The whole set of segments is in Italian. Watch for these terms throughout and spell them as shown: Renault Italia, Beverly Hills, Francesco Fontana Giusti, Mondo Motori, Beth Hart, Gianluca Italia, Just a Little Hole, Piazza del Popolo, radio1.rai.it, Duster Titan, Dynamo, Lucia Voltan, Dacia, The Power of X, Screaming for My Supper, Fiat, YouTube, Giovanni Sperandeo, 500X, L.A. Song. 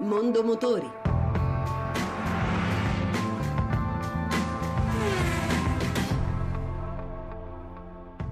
Mondo Motori.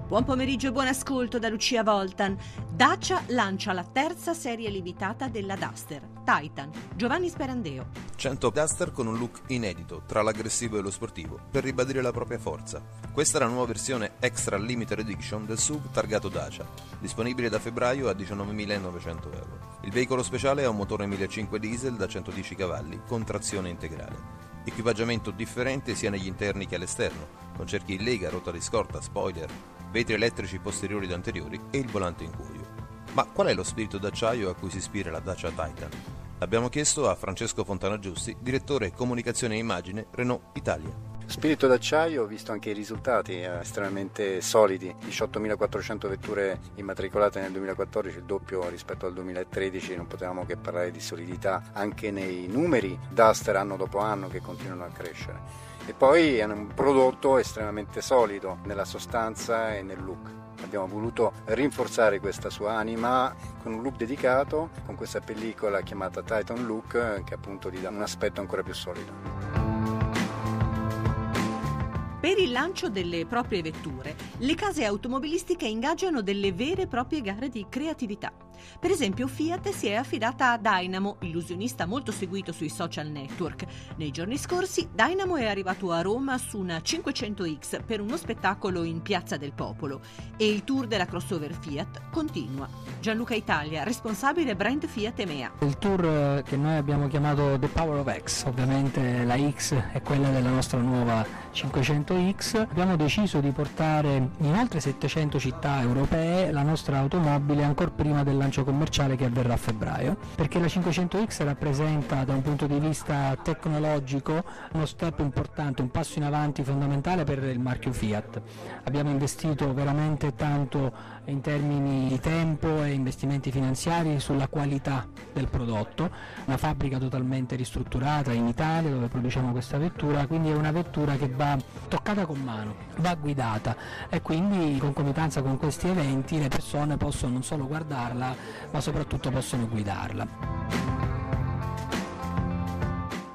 Buon pomeriggio e buon ascolto da Lucia Voltan. Dacia lancia la terza serie limitata della Duster Titan. Giovanni Sperandeo. 100 Duster con un look inedito tra l'aggressivo e lo sportivo per ribadire la propria forza. Questa è la nuova versione Extra Limited Edition del SUV targato Dacia, disponibile da febbraio a 19.900 euro. Il veicolo speciale ha un motore 1.500 diesel da 110 cavalli con trazione integrale. Equipaggiamento differente sia negli interni che all'esterno, con cerchi in lega, ruota di scorta, spoiler, vetri elettrici posteriori ed anteriori e il volante in cuoio. Ma qual è lo spirito d'acciaio a cui si ispira la Dacia Titan? L'abbiamo chiesto a Francesco Fontana Giusti, direttore comunicazione e immagine Renault Italia. Spirito d'acciaio, ho visto anche i risultati estremamente solidi, 18.400 vetture immatricolate nel 2014, il doppio rispetto al 2013, non potevamo che parlare di solidità anche nei numeri Duster anno dopo anno che continuano a crescere. E poi è un prodotto estremamente solido nella sostanza e nel look. Abbiamo voluto rinforzare questa sua anima con un look dedicato, con questa pellicola chiamata Titan Look, che appunto gli dà un aspetto ancora più solido. Per il lancio delle proprie vetture, le case automobilistiche ingaggiano delle vere e proprie gare di creatività. Per esempio, Fiat si è affidata a Dynamo, illusionista molto seguito sui social network. Nei giorni scorsi, Dynamo è arrivato a Roma su una 500X per uno spettacolo in Piazza del Popolo e il tour della crossover Fiat continua. Gianluca Italia, responsabile brand Fiat EMEA. Il tour che noi abbiamo chiamato The Power of X, ovviamente la X è quella della nostra nuova 500X. Abbiamo deciso di portare in oltre 700 città europee la nostra automobile ancora prima della commerciale che avverrà a febbraio, perché la 500X rappresenta da un punto di vista tecnologico uno step importante, un passo in avanti fondamentale per il marchio Fiat. Abbiamo investito veramente tanto in termini di tempo e investimenti finanziari sulla qualità del prodotto, una fabbrica totalmente ristrutturata in Italia dove produciamo questa vettura, quindi è una vettura che va toccata con mano, va guidata e quindi in concomitanza con questi eventi le persone possono non solo guardarla ma soprattutto possono guidarla.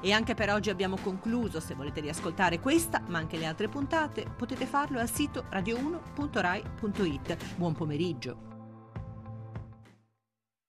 E anche per oggi abbiamo concluso. Se volete riascoltare questa ma anche le altre puntate potete farlo al sito radio1.rai.it. Buon pomeriggio.